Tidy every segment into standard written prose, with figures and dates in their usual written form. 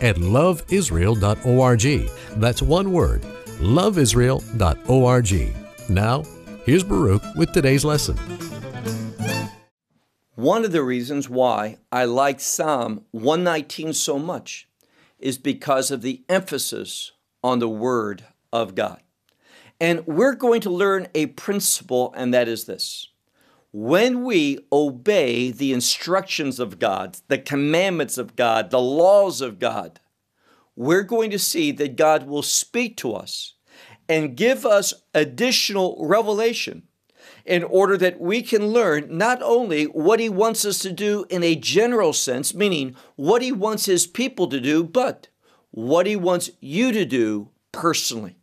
at loveisrael.org. That's one word, loveisrael.org. Now, here's Baruch with today's lesson. One of the reasons why I like Psalm 119 so much is because of the emphasis on the Word of God. And we're going to learn a principle, and that is this. When we obey the instructions of God, the commandments of God, the laws of God, we're going to see that God will speak to us and give us additional revelation in order that we can learn not only what he wants us to do in a general sense, meaning what he wants his people to do, but what he wants you to do personally.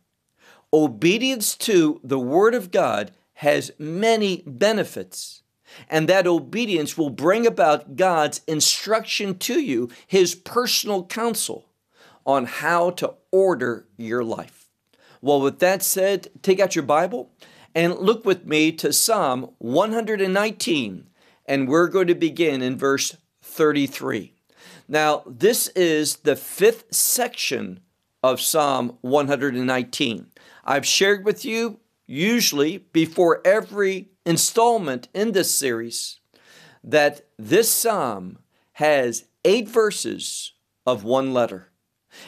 Obedience to the Word of God has many benefits, and that obedience will bring about God's instruction to you, his personal counsel on how to order your life. Well, with that said, take out your Bible and look with me to Psalm 119, and we're going to begin in verse 33. Now, this is the fifth section of Psalm 119. I've shared with you usually before every installment in this series that this psalm has 8 verses of 1 letter.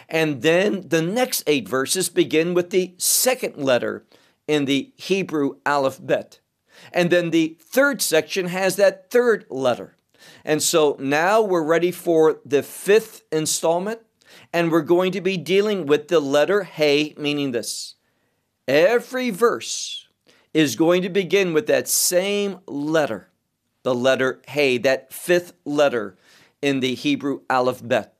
And then the next 8 verses begin with the second letter in the Hebrew Aleph Bet. And then the third section has that third letter. And so now we're ready for the fifth installment, and we're going to be dealing with the letter Hey, meaning this. Every verse is going to begin with that same letter, the letter Hey, that fifth letter in the Hebrew Aleph Bet.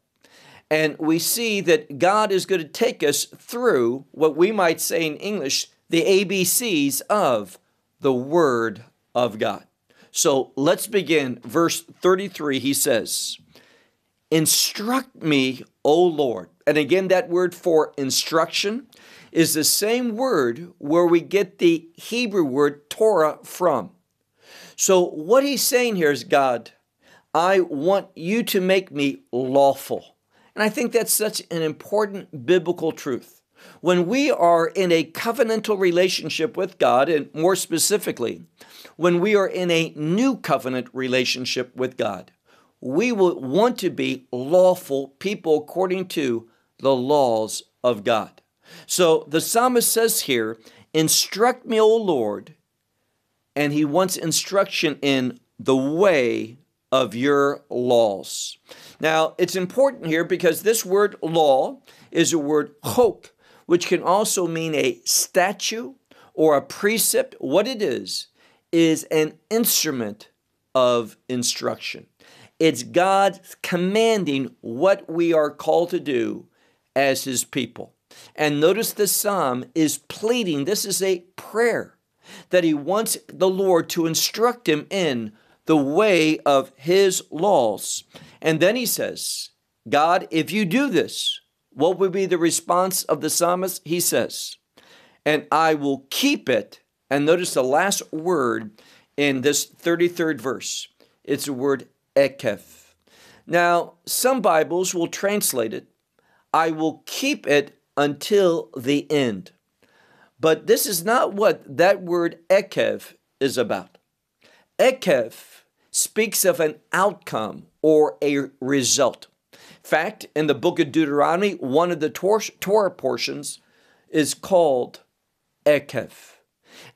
And we see that God is going to take us through what we might say in English, the ABCs of the Word of God. So let's begin. Verse 33, he says, instruct me, O Lord. And again, that word for instruction is the same word where we get the Hebrew word Torah from. So what he's saying here is, God, I want you to make me lawful. And I think that's such an important biblical truth. When we are in a covenantal relationship with God, and more specifically, when we are in a new covenant relationship with God, we will want to be lawful people according to the laws of God. So the psalmist says here, instruct me, O Lord, and he wants instruction in the way of your laws. Now, it's important here because this word law is a word chok, which can also mean a statute or a precept. What it is an instrument of instruction. It's God commanding what we are called to do as his people. And notice the psalm is pleading, this is a prayer, that he wants the Lord to instruct him in the way of his laws. And then he says, God, if you do this, what would be the response of the psalmist? He says, and I will keep it. And notice the last word in this 33rd verse. It's the word ekef. Now, some Bibles will translate it, I will keep it until the end. But this is not what that word Ekev is about. Ekev speaks of an outcome or a result. In fact, in the book of Deuteronomy, one of the Torah portions is called Ekev.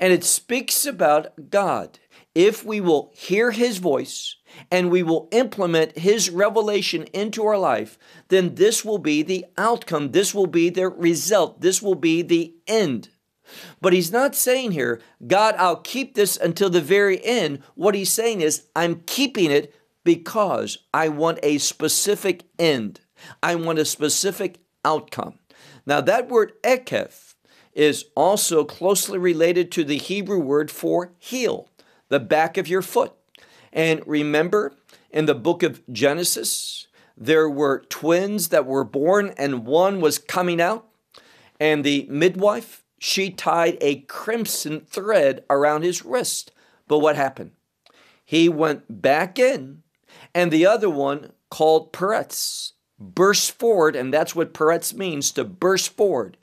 And it speaks about God. If we will hear his voice and we will implement his revelation into our life, then this will be the outcome. This will be the result. This will be the end. But he's not saying here, God, I'll keep this until the very end. What he's saying is, I'm keeping it because I want a specific end. I want a specific outcome. Now, that word ekef is also closely related to the Hebrew word for heel, the back of your foot. And remember, in the book of Genesis, there were twins that were born and one was coming out. And the midwife, she tied a crimson thread around his wrist. But what happened? He went back in, and the other one, called Perez, burst forward, and that's what Perez means, to burst forward.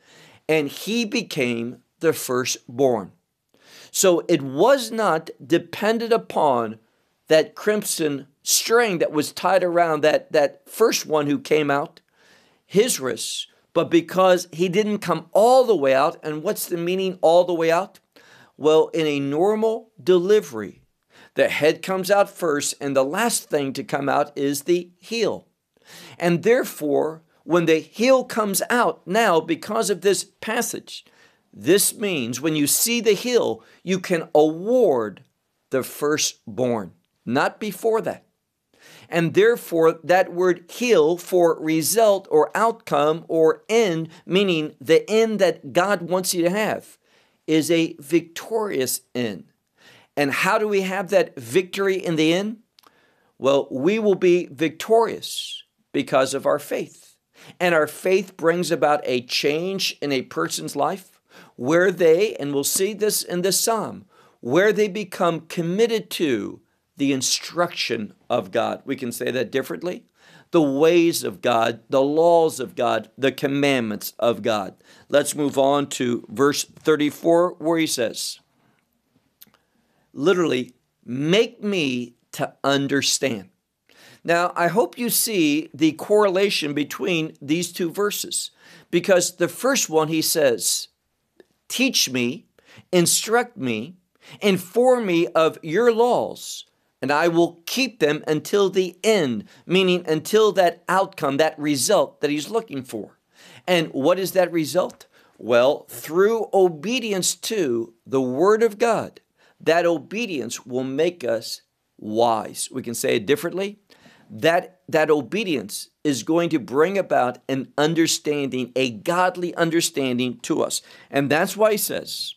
And he became the firstborn. So it was not dependent upon that crimson string that was tied around that first one who came out, his wrists, but because he didn't come all the way out. And what's the meaning all the way out? Well, in a normal delivery, the head comes out first, and the last thing to come out is the heel. And therefore, when the heel comes out now, because of this passage, this means when you see the heel, you can award the firstborn, not before that. And therefore, that word heel for result or outcome or end, meaning the end that God wants you to have, is a victorious end. And how do we have that victory in the end? Well, we will be victorious because of our faith. And our faith brings about a change in a person's life where they, and we'll see this in this psalm, where they become committed to the instruction of God. We can say that differently. The ways of God, the laws of God, the commandments of God. Let's move on to verse 34, where he says, literally, make me to understand. Now, I hope you see the correlation between these two verses, because the first one he says, teach me, instruct me, inform me of your laws, and I will keep them until the end, meaning until that outcome, that result that he's looking for. And what is that result? Well, through obedience to the Word of God, that obedience will make us wise. We can say it differently. That obedience is going to bring about an understanding, a godly understanding to us. And that's why he says,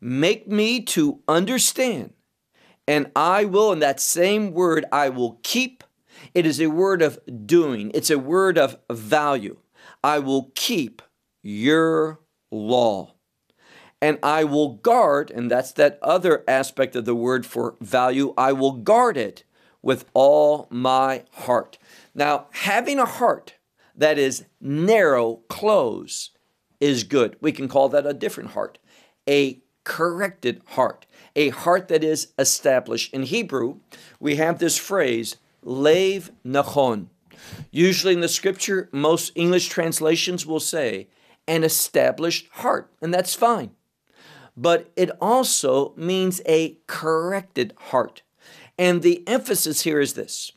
make me to understand, and I will, in that same word, I will keep. It is a word of doing. It's a word of value. I will keep your law. And I will guard, and that's that other aspect of the word for value, I will guard it with all my heart. Now, having a heart that is narrow, closed, is good. We can call that a different heart, a corrected heart, a heart that is established. In Hebrew, we have this phrase, lev nachon. Usually in the scripture, most English translations will say, an established heart, and that's fine. But it also means a corrected heart. And the emphasis here is this.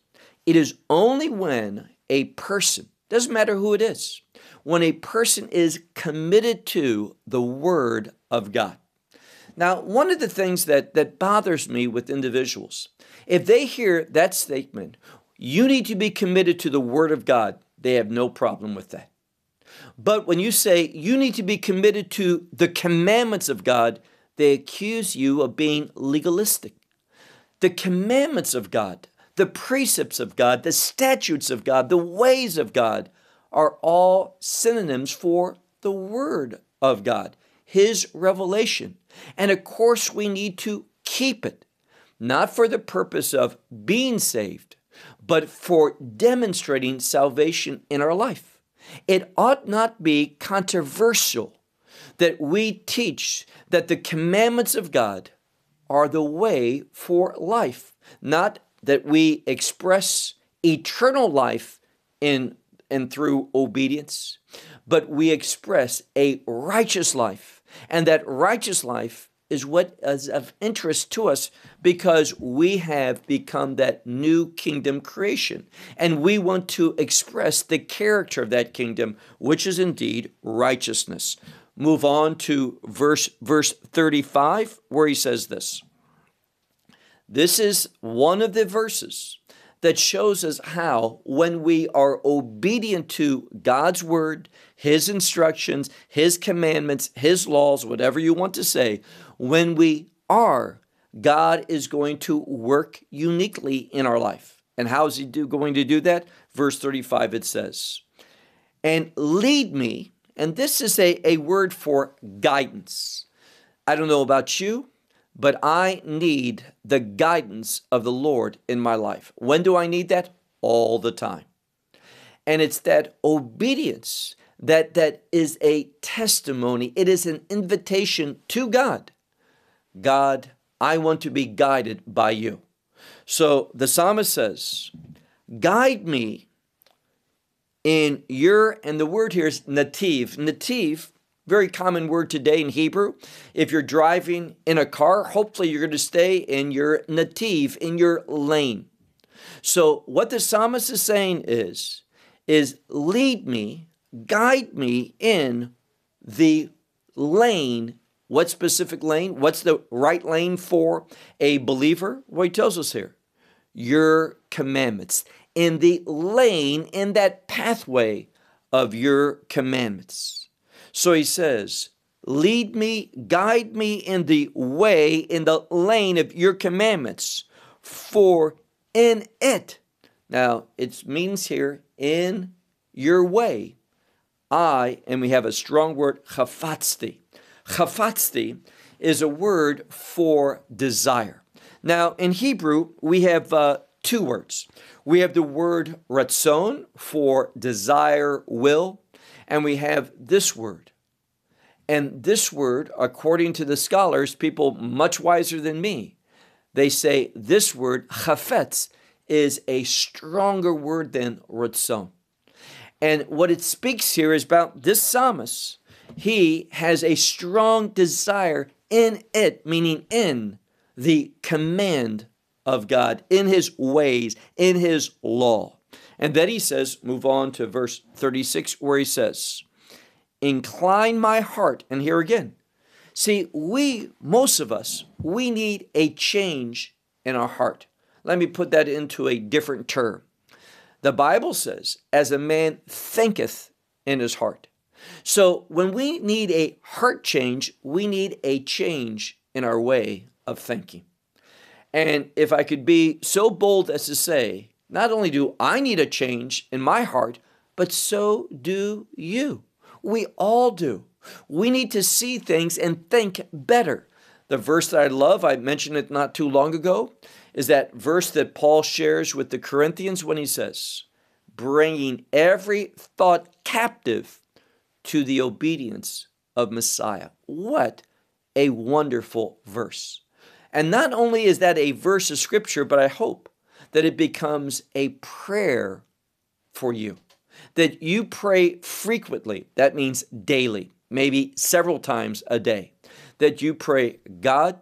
It is only when a person, doesn't matter who it is, when a person is committed to the Word of God. Now, one of the things that bothers me with individuals, if they hear that statement, you need to be committed to the Word of God, they have no problem with that. But when you say you need to be committed to the commandments of God, they accuse you of being legalistic. The commandments of God, the precepts of God, the statutes of God, the ways of God are all synonyms for the Word of God, His revelation. And of course, we need to keep it, not for the purpose of being saved, but for demonstrating salvation in our life. It ought not be controversial that we teach that the commandments of God are the way for life, not that we express eternal life in and through obedience, but we express a righteous life. And that righteous life is what is of interest to us because we have become that new kingdom creation. And we want to express the character of that kingdom, which is indeed righteousness. Move on to verse 35, where he says this. This is one of the verses that shows us how, when we are obedient to God's word, his instructions, his commandments, his laws, whatever you want to say, when we are, God is going to work uniquely in our life. And how is he going to do that? Verse 35, it says, and lead me, and this is a word for guidance. I don't know about you, but I need the guidance of the Lord in my life. When do I need that? All the time. And it's that obedience that is a testimony. It is an invitation to God. God, I want to be guided by you. So the psalmist says, guide me in your, and the word here is nativ. Nativ, very common word today in Hebrew. If you're driving in a car, hopefully you're going to stay in your nativ, in your lane. So what the psalmist is saying is lead me, guide me in the lane. What specific lane? What's the right lane for a believer? Well, he tells us here, your commandments, in the lane, in that pathway of your commandments. So he says, lead me, guide me in the way, in the lane of your commandments, for in it. Now, it means here, in your way, I, and we have a strong word, chafatzti. Chafatzti is a word for desire. Now, in Hebrew, we have two words. We have the word ratzon for desire, will, and we have this word. And this word, according to the scholars, people much wiser than me, they say this word, chafetz, is a stronger word than ratzon. And what it speaks here is about this psalmist. He has a strong desire in it, meaning in the command of God, in his ways, in his law. And then he says, move on to verse 36, where he says, incline my heart. And here again, see, we, most of us, we need a change in our heart. Let me put that into a different term. The Bible says, as a man thinketh in his heart. So when we need a heart change, we need a change in our way of thinking. And if I could be so bold as to say, not only do I need a change in my heart, but so do you. We all do. We need to see things and think better. The verse that I love, I mentioned it not too long ago, is that verse that Paul shares with the Corinthians when he says, bringing every thought captive to the obedience of Messiah. What a wonderful verse. And not only is that a verse of scripture, but I hope that it becomes a prayer for you, that you pray frequently. That means daily, maybe several times a day, that you pray, God,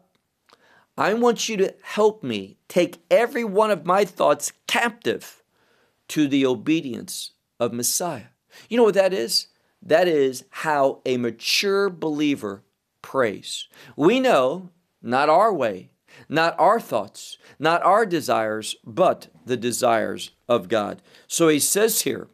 I want you to help me take every one of my thoughts captive to the obedience of Messiah. You know what that is? That is how a mature believer prays. We know not our way, not our thoughts, not our desires, but the desires of God. So he says here,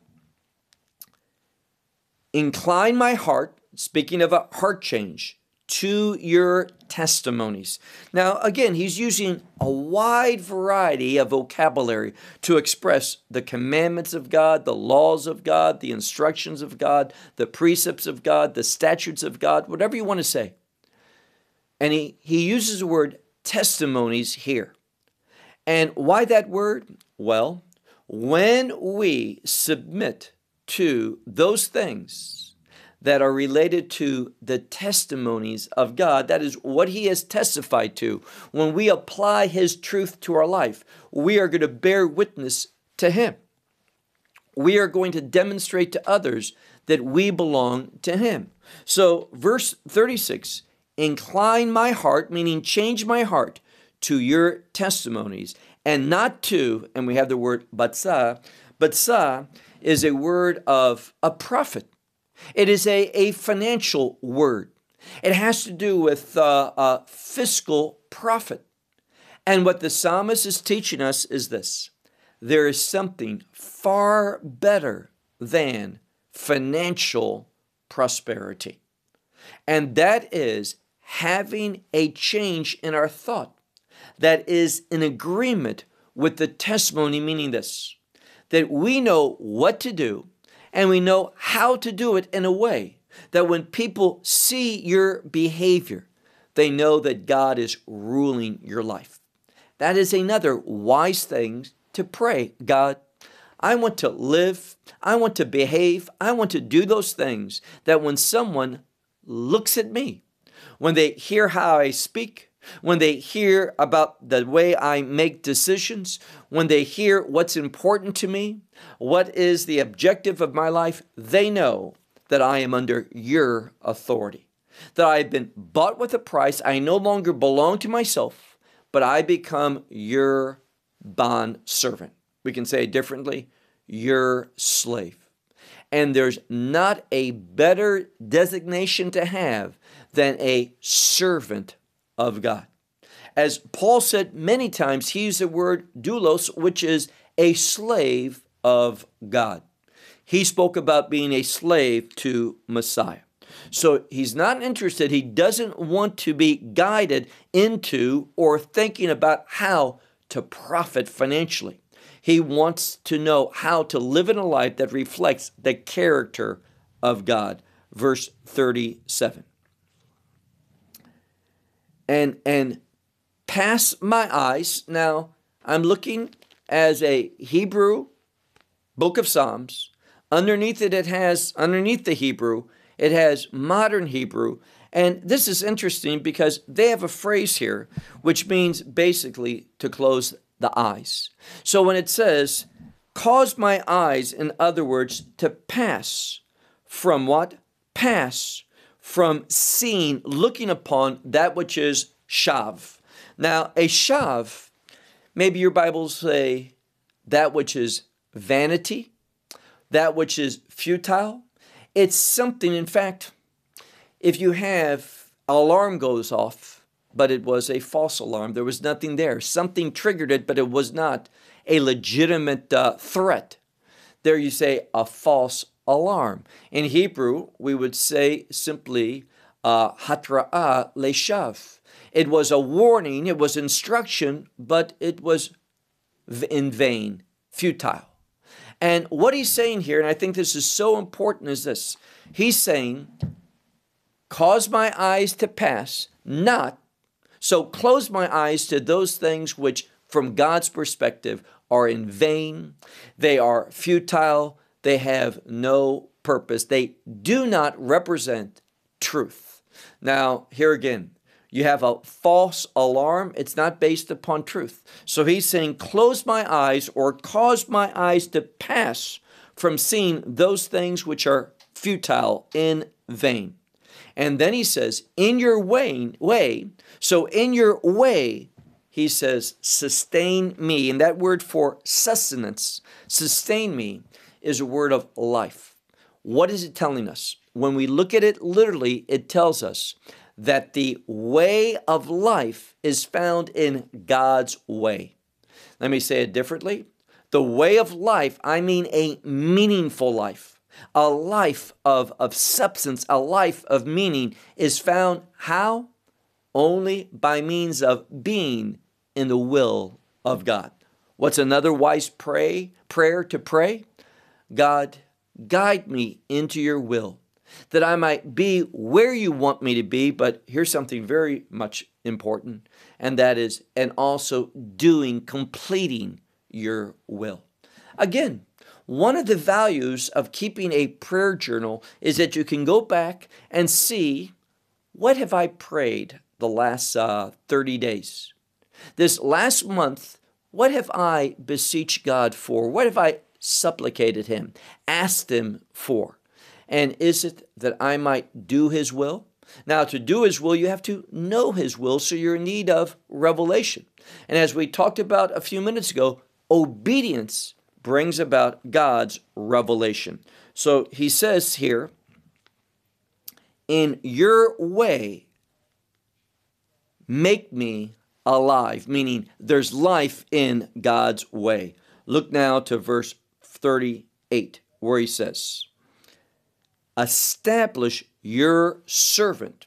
incline my heart, speaking of a heart change, to your testimonies. Now, again, he's using a wide variety of vocabulary to express the commandments of God, the laws of God, the instructions of God, the precepts of God, the statutes of God, whatever you want to say. And he uses the word testimonies here. And why that word? Well, when we submit to those things that are related to the testimonies of God, that is what he has testified to, when we apply his truth to our life, we are going to bear witness to him. We are going to demonstrate to others that we belong to him. So verse 36 says, incline my heart, meaning change my heart, to your testimonies, and not to, and we have the word batsa. Batsa is a word of a prophet. It is a financial word. It has to do with a fiscal profit. And what the psalmist is teaching us is this, there is something far better than financial prosperity. And that is having a change in our thought that is in agreement with the testimony, meaning this, that we know what to do and we know how to do it in a way that when people see your behavior, they know that God is ruling your life. That is another wise thing to pray. God, I want to live, I want to behave, I want to do those things that when someone looks at me, when they hear how I speak, when they hear about the way I make decisions, when they hear what's important to me, what is the objective of my life, they know that I am under your authority, that I've been bought with a price. I no longer belong to myself, but I become your bond servant. We can say it differently, your slave. And there's not a better designation to have than a servant of God. As Paul said many times, he used the word doulos, which is a slave of God. He spoke about being a slave to Messiah. So he's not interested. He doesn't want to be guided into or thinking about how to profit financially. He wants to know how to live in a life that reflects the character of God. Verse 37. And pass my eyes. Now, I'm looking as a Hebrew book of Psalms. Underneath it, it has, underneath the Hebrew, it has modern Hebrew. And this is interesting because they have a phrase here, which means basically to close the eyes. So when it says, cause my eyes, in other words, to pass from what? Pass from seeing, looking upon that which is shav. Now, a shav, maybe your Bibles say that which is vanity, that which is futile. It's something, in fact, if you have an alarm goes off, but it was a false alarm, there was nothing there. Something triggered it, but it was not a legitimate threat. There you say a false alarm. In Hebrew, we would say simply hatra'ah leshav. It was a warning, it was instruction, but it was in vain, futile. And what he's saying here, and I think this is so important, is this. He's saying, cause my eyes to pass, not, so close my eyes to those things which, from God's perspective, are in vain. They are futile. They have no purpose. They do not represent truth. Now, here again, you have a false alarm. It's not based upon truth. So he's saying, close my eyes or cause my eyes to pass from seeing those things which are futile, in vain. And then he says, in your way, so in your way, he says, sustain me. And that word for sustenance, sustain me, is a word of life. What is it telling us? When we look at it literally, it tells us that the way of life is found in God's way. Let me say it differently. The way of life, I mean a meaningful life, a life of substance, a life of meaning, is found how? Only by means of being in the will of God. What's another wise prayer to pray? God, guide me into your will, that I might be where you want me to be, but here's something very much important, and that is, and also doing, completing your will. Again, one of the values of keeping a prayer journal is that you can go back and see, what have I prayed the last 30 days? This last month, what have I beseeched God for? What have I supplicated him, asked him for? And is it that I might do his will? Now, to do his will, you have to know his will, so you're in need of revelation. And as we talked about a few minutes ago, obedience brings about God's revelation. So he says here, in your way, make me alive, meaning there's life in God's way. Look now to verse 38, where he says, establish your servant.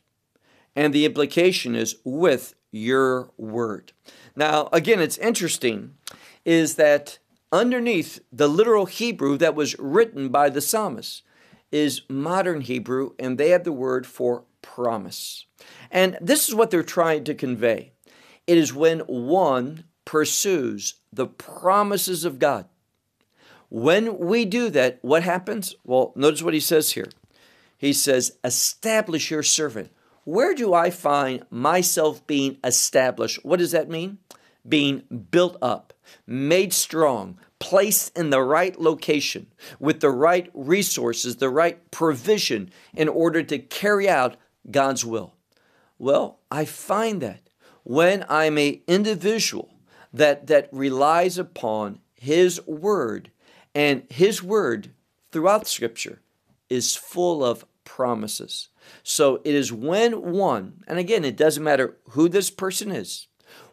And the implication is with your word. Now, again, it's interesting is that underneath the literal Hebrew that was written by the psalmist is modern Hebrew, and they have the word for promise. And this is what they're trying to convey. It is when one pursues the promises of God. When we do that, what happens? Well, notice what he says here. He says, establish your servant. Where do I find myself being established? What does that mean? Being built up, made strong, placed in the right location, with the right resources, the right provision in order to carry out God's will. Well, I find that when I'm an individual that relies upon His Word, and His Word throughout Scripture is full of promises. So it is when one, and again, it doesn't matter who this person is,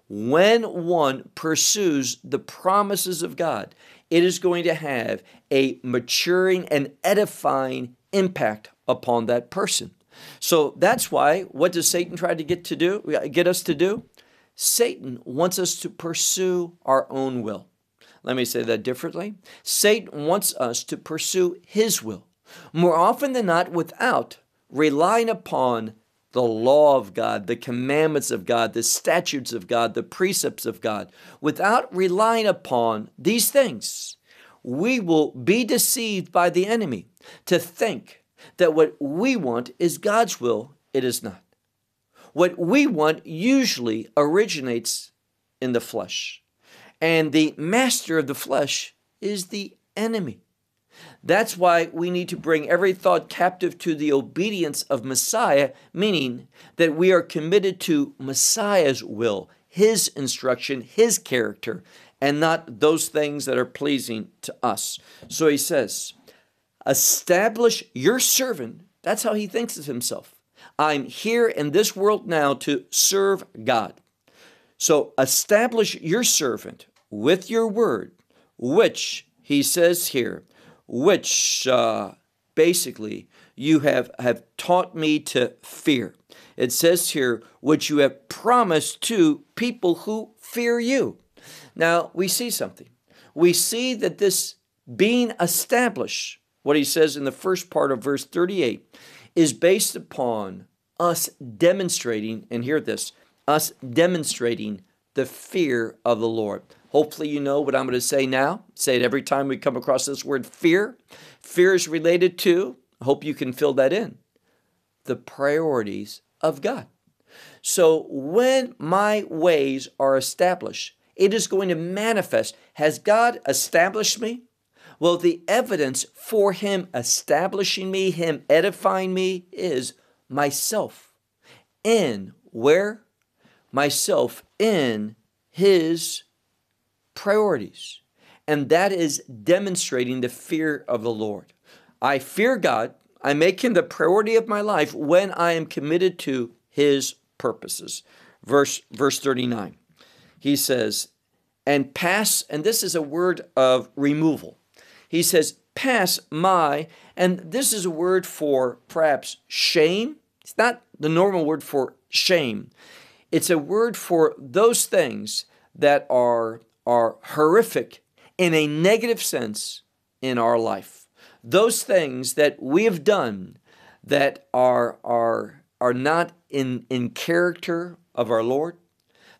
when one pursues the promises of God, it is going to have a maturing and edifying impact upon that person. So that's why, what does Satan try to get us to do? Satan wants us to pursue our own will. Let me say that differently. Satan wants us to pursue his will, more often than not, without relying upon the law of God, the commandments of God, the statutes of God, the precepts of God. Without relying upon these things, we will be deceived by the enemy to think that what we want is God's will. It is not. What we want usually originates in the flesh, and the master of the flesh is the enemy. That's why we need to bring every thought captive to the obedience of Messiah, meaning that we are committed to Messiah's will, his instruction, his character, and not those things that are pleasing to us. So he says, establish your servant. That's how he thinks of himself. I'm here in this world now to serve God. So establish your servant with your word, which he says here, which basically you have taught me to fear. It says here, which you have promised to people who fear you. Now, we see something. We see that this being established, what he says in the first part of verse 38, is based upon us demonstrating, and hear this, us demonstrating the fear of the Lord. Hopefully you know what I'm going to say now. Say it every time we come across this word fear. Fear is related to, I hope you can fill that in, the priorities of God. So when my ways are established, it is going to manifest. Has God established me? Well, the evidence for him establishing me, him edifying me, is myself in where? Myself in his priorities, and that is demonstrating the fear of the Lord. I fear God. I make him the priority of my life when I am committed to his purposes. Verse 39, he says, and pass, and this is a word of removal. He says, pass my, and this is a word for perhaps shame. It's not the normal word for shame. It's a word for those things that are horrific in a negative sense in our life. Those things that we have done that are not in character of our Lord,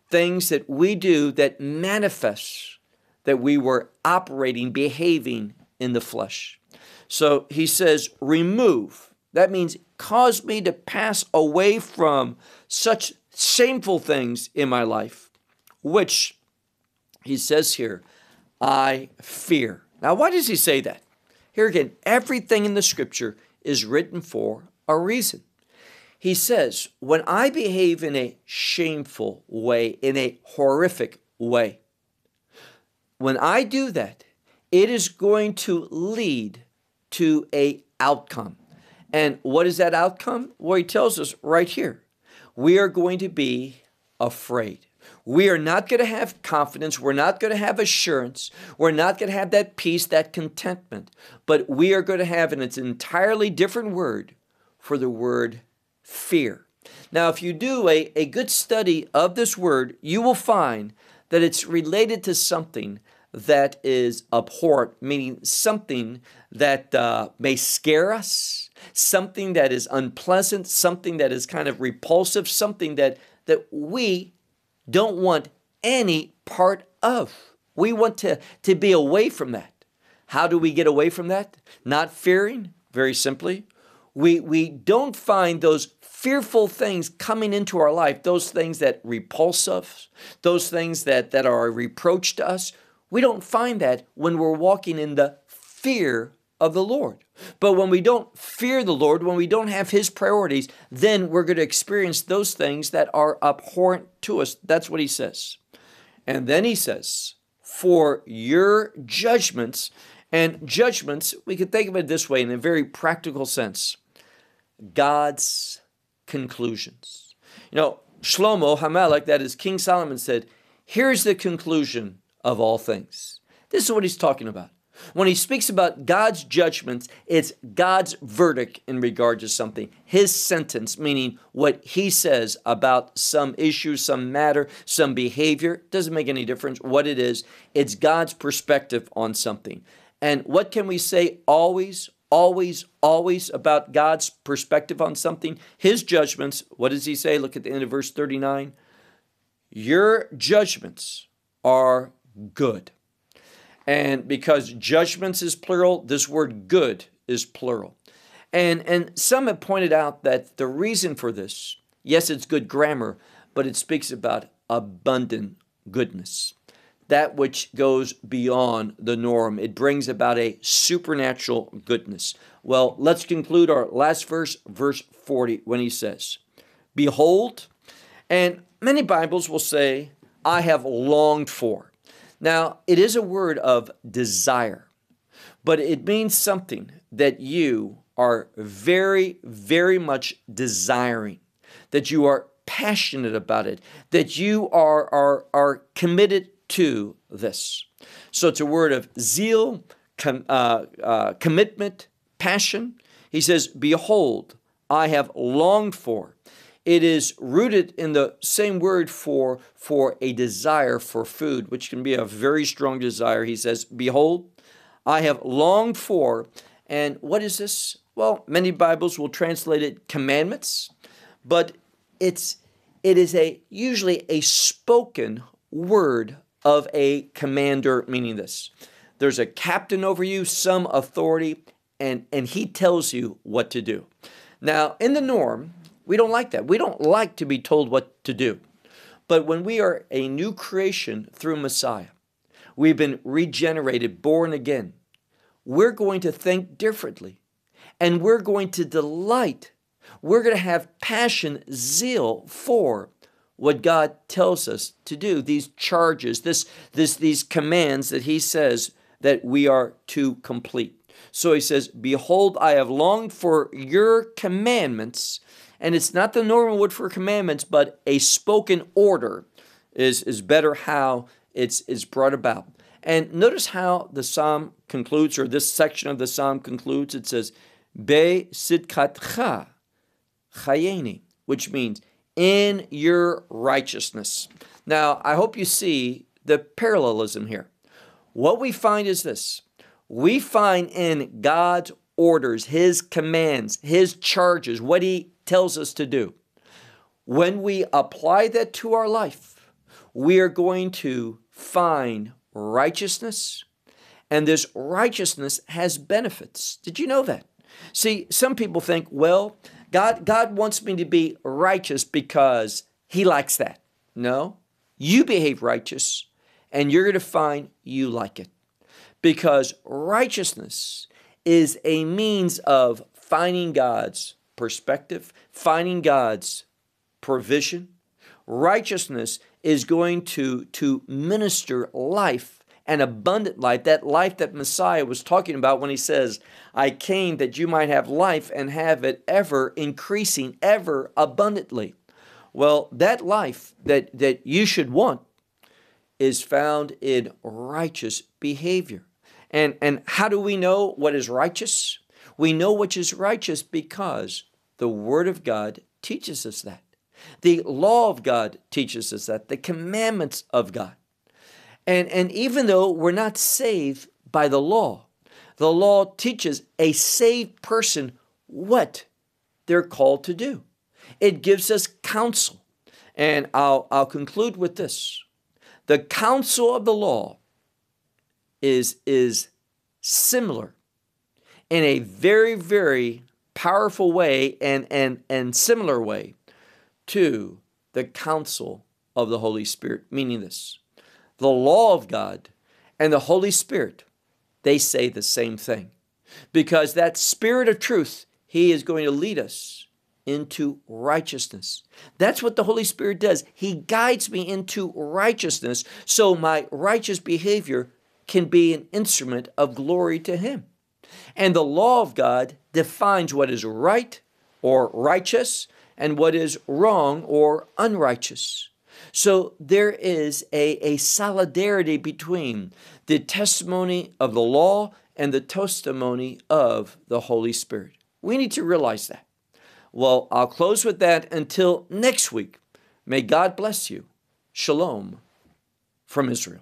things that we do that manifest that we were operating, behaving in the flesh. So he says, remove. That means cause me to pass away from such shameful things in my life, which he says here, I fear. Now, why does he say that? Here again, everything in the scripture is written for a reason. He says, when I behave in a shameful way, in a horrific way, when I do that, it is going to lead to an outcome. And what is that outcome? Well, he tells us right here, we are going to be afraid. we are not going to have confidence, we're not going to have assurance, we're not going to have that peace, that contentment, but we are going to have, and it's an entirely different word for the word fear. Now, if you do a good study of this word, you will find that it's related to something that is abhorrent, meaning something that may scare us, something that is unpleasant, something that is kind of repulsive, something that we don't want any part of. We want to be away from that. How do we get away from that? Not fearing, very simply. We don't find those fearful things coming into our life, those things that repulse us, those things that are a reproach to us. We don't find that when we're walking in the fear of the Lord. But when we don't fear the Lord, when we don't have His priorities, then we're going to experience those things that are abhorrent to us. That's what he says. And then he says, for your judgments, and judgments, we can think of it this way in a very practical sense, God's conclusions. You know, Shlomo HaMelech, that is King Solomon, said, here's the conclusion of all things. This is what he's talking about. When he speaks about God's judgments, it's God's verdict in regard to something, His sentence, meaning what He says about some issue, some matter, some behavior. Doesn't make any difference what it is. It's God's perspective on something. And what can we say always, always, always about God's perspective on something? His judgments, what does he say? Look at the end of verse 39. Your judgments are good. And because judgments is plural, this word good is plural. And some have pointed out that the reason for this, yes, it's good grammar, but it speaks about abundant goodness, that which goes beyond the norm. It brings about a supernatural goodness. Well, let's conclude our last verse, verse 40, when he says, behold, and many Bibles will say, I have longed for. Now, it is a word of desire, but it means something that you are very, very much desiring, that you are passionate about it, that you are committed to this. So it's a word of zeal, commitment, passion. He says, behold, I have longed for. It is rooted in the same word for a desire for food, which can be a very strong desire. He says, behold, I have longed for. And what is this? Well, many Bibles will translate it commandments, but it is usually a spoken word of a commander, meaning this. There's a captain over you, some authority, and he tells you what to do. Now, in the norm, we don't like that. We don't like to be told what to do. But when we are a new creation through Messiah, we've been regenerated, born again, we're going to think differently, and we're going to delight. We're going to have passion, zeal for what God tells us to do, these charges, these commands that He says that we are to complete. So He says, behold, I have longed for your commandments. And it's not the normal word for commandments, but a spoken order is better how it's brought about. And notice how the psalm concludes, or this section of the psalm concludes. It says, Be sitkatcha chayeni, which means in your righteousness. Now, I hope you see the parallelism here. What we find is this. We find in God's orders, His commands, His charges, what He tells us to do. When we apply that to our life, we are going to find righteousness, and this righteousness has benefits. Did you know that? See, some people think, well, God wants me to be righteous because He likes that. No, you behave righteous, and you're going to find you like it, because righteousness is a means of finding God's perspective, finding God's provision. Righteousness is going to minister life, an abundant life that Messiah was talking about when He says, I came that you might have life and have it ever increasing, ever abundantly. Well, that life that you should want is found in righteous behavior. And how do we know what is righteous? We know what is righteous because the Word of God teaches us that. The law of God teaches us that. The commandments of God. And even though we're not saved by the law teaches a saved person what they're called to do. It gives us counsel. And I'll conclude with this. The counsel of the law is similar in a very, very powerful way and similar way to the counsel of the Holy Spirit. Meaning this, the law of God and the Holy Spirit, they say the same thing. Because that Spirit of truth, He is going to lead us into righteousness. That's what the Holy Spirit does. He guides me into righteousness so my righteous behavior can be an instrument of glory to Him. And the law of God defines what is right or righteous and what is wrong or unrighteous. So there is a solidarity between the testimony of the law and the testimony of the Holy Spirit. We need to realize that. Well, I'll close with that until next week. May God bless you. Shalom from Israel.